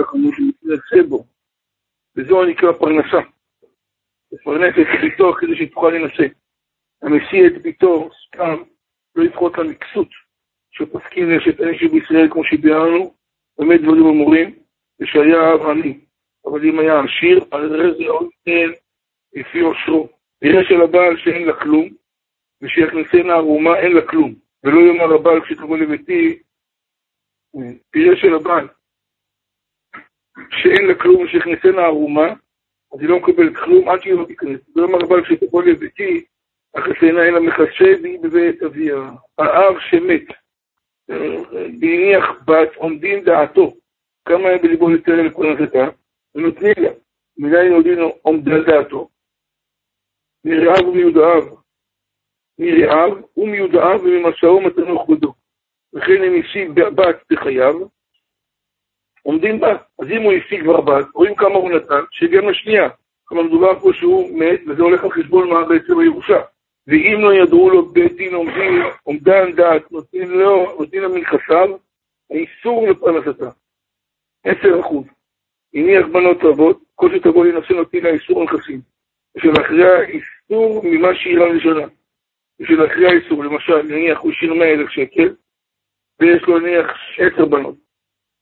הכמות שמתנצה בו. וזהו נקרא פרנסה. לפרנס את ביתו כדי שתוכל לנסה. המסיא את ביתו סתם לא יפחות למקסות שפסקים נשת אנשי בישראל כמו שביארנו, באמת דברים אמורים, ושהיה אב עני. אבל אם היה עשיר, אז רזי עוד אין לפי עושרו. נראה שלבעל שאין לה כלום, ושיכנסנה ערומה אין לה כלום. ולא יאמר הבעל כשתבוא לביתי, תראה שלבעל שאין לה כלום ושיכנסנה ערומה, אז היא לא מקבלת כלום עד שהיא לא תיכנס. ולא יאמר הבעל כשתבוא לביתי, הכנסנה אין לה מכסה והיא בבית אביה. האב שמת, בהניח בת עומדים דעתו, כמה היה בליבו לטרם לפרנסתה, ונותנים לה, מדי נודינו עומדה דעתו. מרעב ומיודעב, וממשאו מתנו חודו. וכן אם השיג בת בחייו, עומדים בה. אז אם הוא השיג כבר בת, רואים כמה הוא נתן, שגם לשנייה. כלומר מדובר פה שהוא מת, וזה הולך על חשבון מה בעצם הירושה. ואם לא ידעו לו בית דין עומדן דעת, נותנים לה מנכסיו, האיסור לפרנסתה. 10%. הניח בנות רבות, כל שתבוא לנפשי נותנים לה איסור מנכסים. שלאחרי האיסור ממה שאירה לשנה. שלאחרי האיסור, למשל, נניח הוא שיר 100,000 שקל, ויש לו נניח 10 בנות,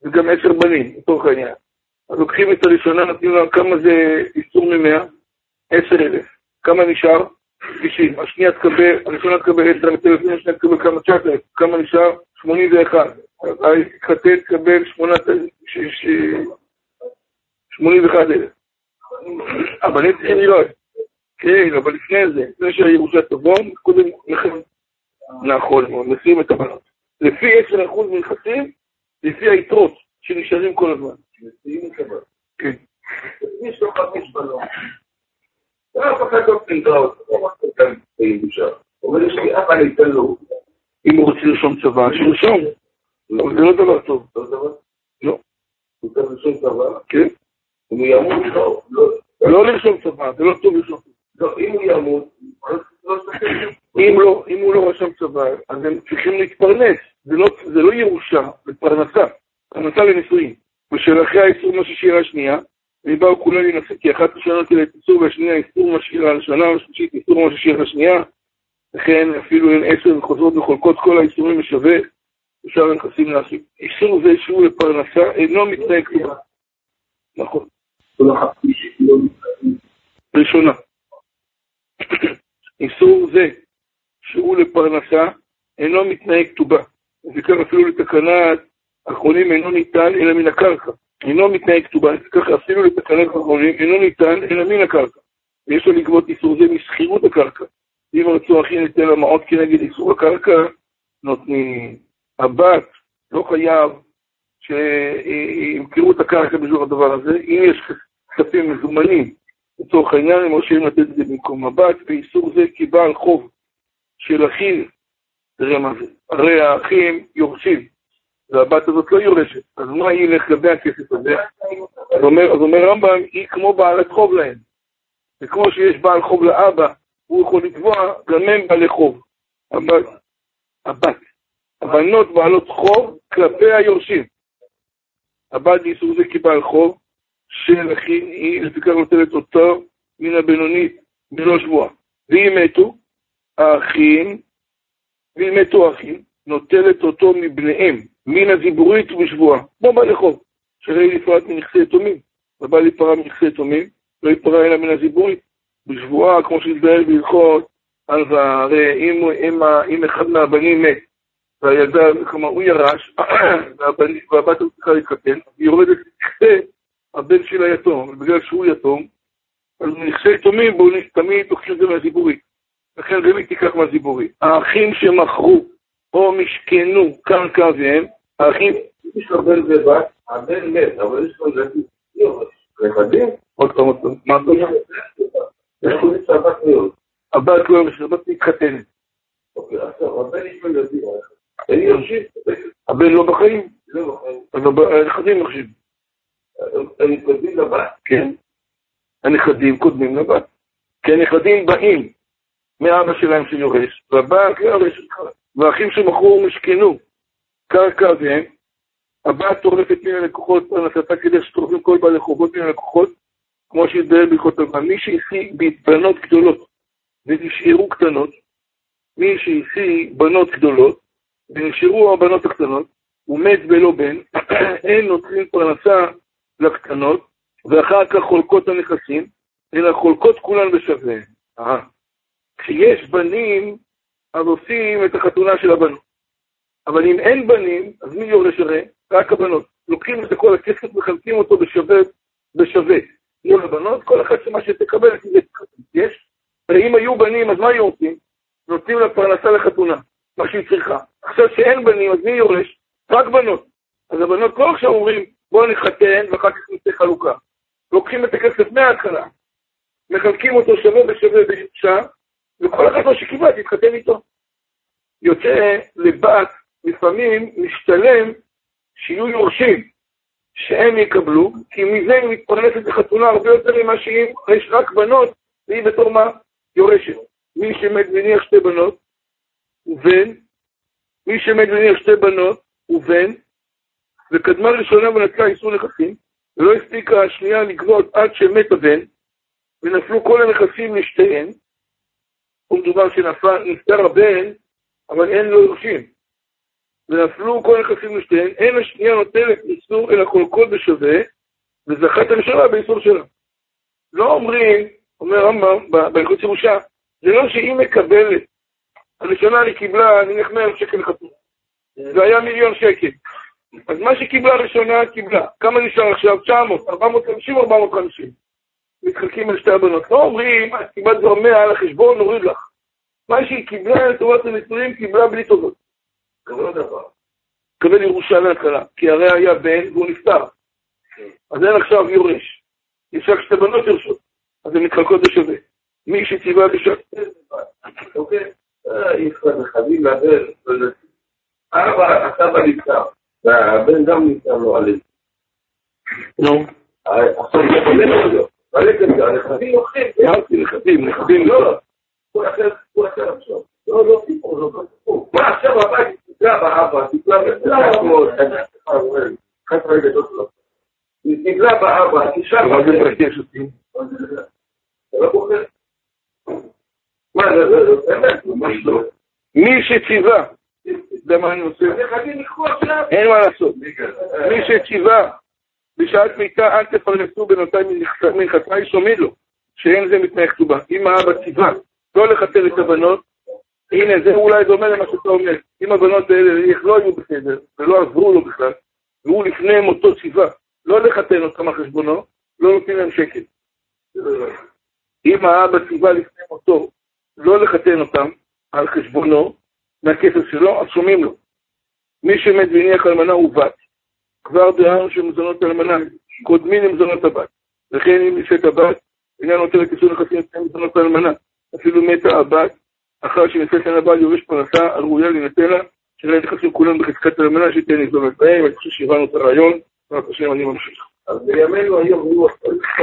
וגם 10 בנים, בתוך העניין. אז לוקחים את הראשונה, נתנים לה כמה זה איסור מ-100, 10,000. כמה נשאר? 90. השנייה תקבל, הראשונה תקבל 10,000, השנייה תקבל כמה 9,000, כמה נשאר? 81. ההתחתן תקבל 81,000. אבל אני צריכים לראות. כן, אבל לפני זה, לפני שהירושה תבוא, קודם נכון, נשים את הבנות. לפי 10% מנכסים, לפי היתרות שנשארים כל הזמן. נשיאים את הבנות. כן. יש לו 5 בנות. אף אחד לא תנדרה אותה, לא רק אותה בירושה. אבל יש לי אף אחד איתן לו. אם הוא רוצה לרשום צבא, שרשום. אבל זה לא דבר טוב. לא דבר? לא. הוא רוצה לרשום צבא? כן. אם הוא יעמוד, לא לרשום צבא, זה לא טוב לרשום. לא, אם הוא יעמוד, אם הוא לא רשם צבא, אז הם צריכים להתפרנס. זה לא ירושה, זה פרנסה. פרנסה לנישואים. ושאחרי האיסור מה ששאירה השנייה, הם באו כולם להינשא, כי אחת השנה תהיה איסור, והשנייה איסור מה ששאירה השנה, והשלישית איסור מה ששאירה השנייה. לכן אפילו אין 10 וחוזרות וחולקות כל האיסורים משווה, ושאר הנכסים להשיג. איסור זה איסור לפרנסה, אינו מתנהג כתובה. נכון. ראשונה. איסור זה שהוא לפרנסה אינו מתנהג טובה, וכך אפילו לתקנת האחרונים אינו ניתן אלא מן הקרקע. אינו מתנהג טובה, וכך אפילו לתקנת האחרונים אינו ניתן אלא מן הקרקע. ויש לו לגבות איסור זה מסחירות הקרקע. אם רצו הכי ניתן למעות כנגד איסור הקרקע, נותנים. הבת לא חייב שימכרו את הקרקע בשביל הדבר הזה. אם יש כספים מזומנים לצורך העניין, הם רשאים לתת את זה במקום הבת. ואיסור זה כי בעל חוב של אחיו, תראה מה זה, הרי האחים יורשים והבת הזאת לא יורשת, אז מה היא לגבי הכסף הזה? אז אומר רמב"ם, היא כמו בעלת חוב להם, וכמו שיש בעל חוב לאבא, הוא יכול לתבוע גם הם בעלי חוב. הבנות בעלות חוב כלפי היורשים. הבת איסור זה קיבל חוב של אחים, היא לפיכך נוטלת אותו מן הבינונית בלא שבועה. ואם מתו האחים, נוטלת אותו מבניהם, מן הזיבורית ובשבועה. לא בא לחוב, שהרי לפרט מנכסי יתומים. ובא לפרה מנכסי יתומים, לא יפרה אלא מן הזיבורית. בשבועה, כמו שישראל בהלכות, אז הרי אם אחד מהבנים מת, והילדה, כלומר, הוא ירש, והבת צריכה להתחתן, היא יורדת נכסה הבן של היתום, אבל בגלל שהוא יתום, אז נכסי יתומים בו תמיד תוקחים את זה מהזיבורי. לכן זה מתיקח מהזיבורי. האחים שמכרו או משכנו קרקע והם, האחים... יש לו בן ובת, הבן מת, אבל יש לו נגיד יורש. נכדים? עוד פעם. מה אתה אומר? יש לו נגיד שהבת יורש. הבת לא יורש, הבת מתחתנת. אוקיי, עכשיו, הבן יש לו נגיד יורש. אין יורשים. הבן לא בחיים? לא בחיים. אז הנכדים יורשים. הנכדים לבת. כן. הנכדים קודמים לבת. כי הנכדים באים מאבא שלהם שיורש, והבא יורש. והאחים שמכרו ומשכנו קרקע והם, הבת טורפת מן הלקוחות פרנסתה כדי שטורפים כל בעלי חובות מן הלקוחות, כמו שהתדיין בלכות אברהם. מי שהשיא בנות גדולות ונשארו קטנות, מי שהשיא בנות גדולות ונשארו הבנות הקטנות, הוא מת בלא בן, אין נותנים פרנסה לקטנות, ואחר כך חולקות הנכסים, אלא חולקות כולן בשווה. כשיש בנים, אז עושים את החתונה של הבנות. אבל אם אין בנים, אז מי יורש הרי? רק הבנות. לוקחים את כל הכסף וחלקים אותו בשווה. מול הבנות, כל אחת שמה שתקבל, יש. ואם היו בנים, אז מה יורשים? נותנים לה פרנסה לחתונה, מה שהיא צריכה. עכשיו שאין בנים, אז מי יורש? רק בנות. אז הבנות לא עכשיו אומרים, בואו נחתן ואחר כך נצא חלוקה. לוקחים את הכסף מההתחלה, מחלקים אותו שווה בשווה בשווה, וכל אחת מה שקיבלת תתחתן איתו. יוצא לבת לפעמים משתלם שיהיו יורשים שהם יקבלו, כי מזה היא מתפרנסת לחתונה הרבה יותר ממה שאם יש רק בנות, והיא בתור מה יורשת. מי שמת וניח שתי בנות הוא בן, מי שמת וניח שתי בנות הוא בן, וקדמה ראשונה ונטלה איסור נכסים, ולא הספיקה השנייה לגבות עד שמת הבן, ונפלו כל הנכסים לשתיהן, ומדובר שנפטר הבן, אבל אין לו יורשים. ונפלו כל הנכסים לשתיהן, אין השנייה נוטלת איסור אלא חולקות בשווה, וזכת הראשונה באיסור שלה. לא אומרים, אומר הרמב"ם, בהלכות ירושה, זה לא שהיא מקבלת. הראשונה אני קיבלה, אני נחמד שקל חתום. זה היה מיליון שקל. אז מה שקיבלה הראשונה, קיבלה. כמה נשאר עכשיו? 900, 450, 450. מתחלקים על שתי הבנות. לא אומרים, קיבלת כבר 100 על החשבון, נוריד לך. מה שהיא קיבלה לטובת הנישואים, קיבלה בלי טובות. קבל דבר. קבל ירושה להתחלה, כי הרי היה בן והוא נפטר. אז אין עכשיו יורש. יש רק שתי בנות יורשות. אז הן מתחלקות בשווה. מי שציבה בשווה. אוקיי? יפה, נחבים להבל. אבא, הסבא נפטר. והבן גם נפטר לו עליו. נו. עכשיו נכבים לו. נכבים לוחים. יארתי, נכבים, נכבים לו. הוא אחר עכשיו. לא סיפור, לא סיפור. מה עכשיו הבית? תקלה באבא, תקלה באבא. חת רגע דוד לא. תקלה באבא, תשעה. מה זה מרקש אותי? זה לא בוחר. מה, זה באמת? ממש לא. מי שציבה. זה מה אני עושה. אין מה לעשות. מי שציבה בשעת מיטה, אל תפרנסו בינתיים מנחתני שומד לו. שאין זה מתנאי כתובה. אם האבא ציבה. לא לחתר את הבנות, הנה זה אולי דומה למה שאתה אומר, אם הבנות האלה לא היו בסדר, ולא עזרו לו בכלל, והוא לפני מותו ציווה, לא לחתן אותם החשבונו, לא נותנים להם שקל. אם האבא ציווה לפני מותו, לא לחתן אותם על חשבונו, מהכסף שלו, אז שומעים לו. מי שמת והניח אלמנה הוא בת, כבר דהר שמזונות אלמנה, קודמים למזונות הבת, וכן אם נשאת הבת, אינה נותנת איסור נכסים לפני מזונות אלמנה, אפילו מתה הבת, אחר שנצא שנה הבאה יורש פרנסה, הראויה לנתן לה, שלא יתחסים כולם בחזקת האלמנה, שתהיה נגדולת בהם, ואני חושב שהבנו את הרעיון, ואנחנו חושבים, אני ממשיך. אז בימינו היום יהיו את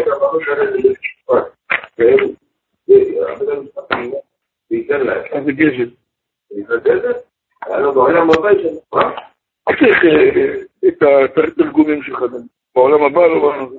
הדבר הזה לבית משפט, וייתן להם. אז זה גזל. זה גזל? לא, בעולם הבא יש לנו. צריך את התרגומים שלך, בעולם הבא לא בעולם.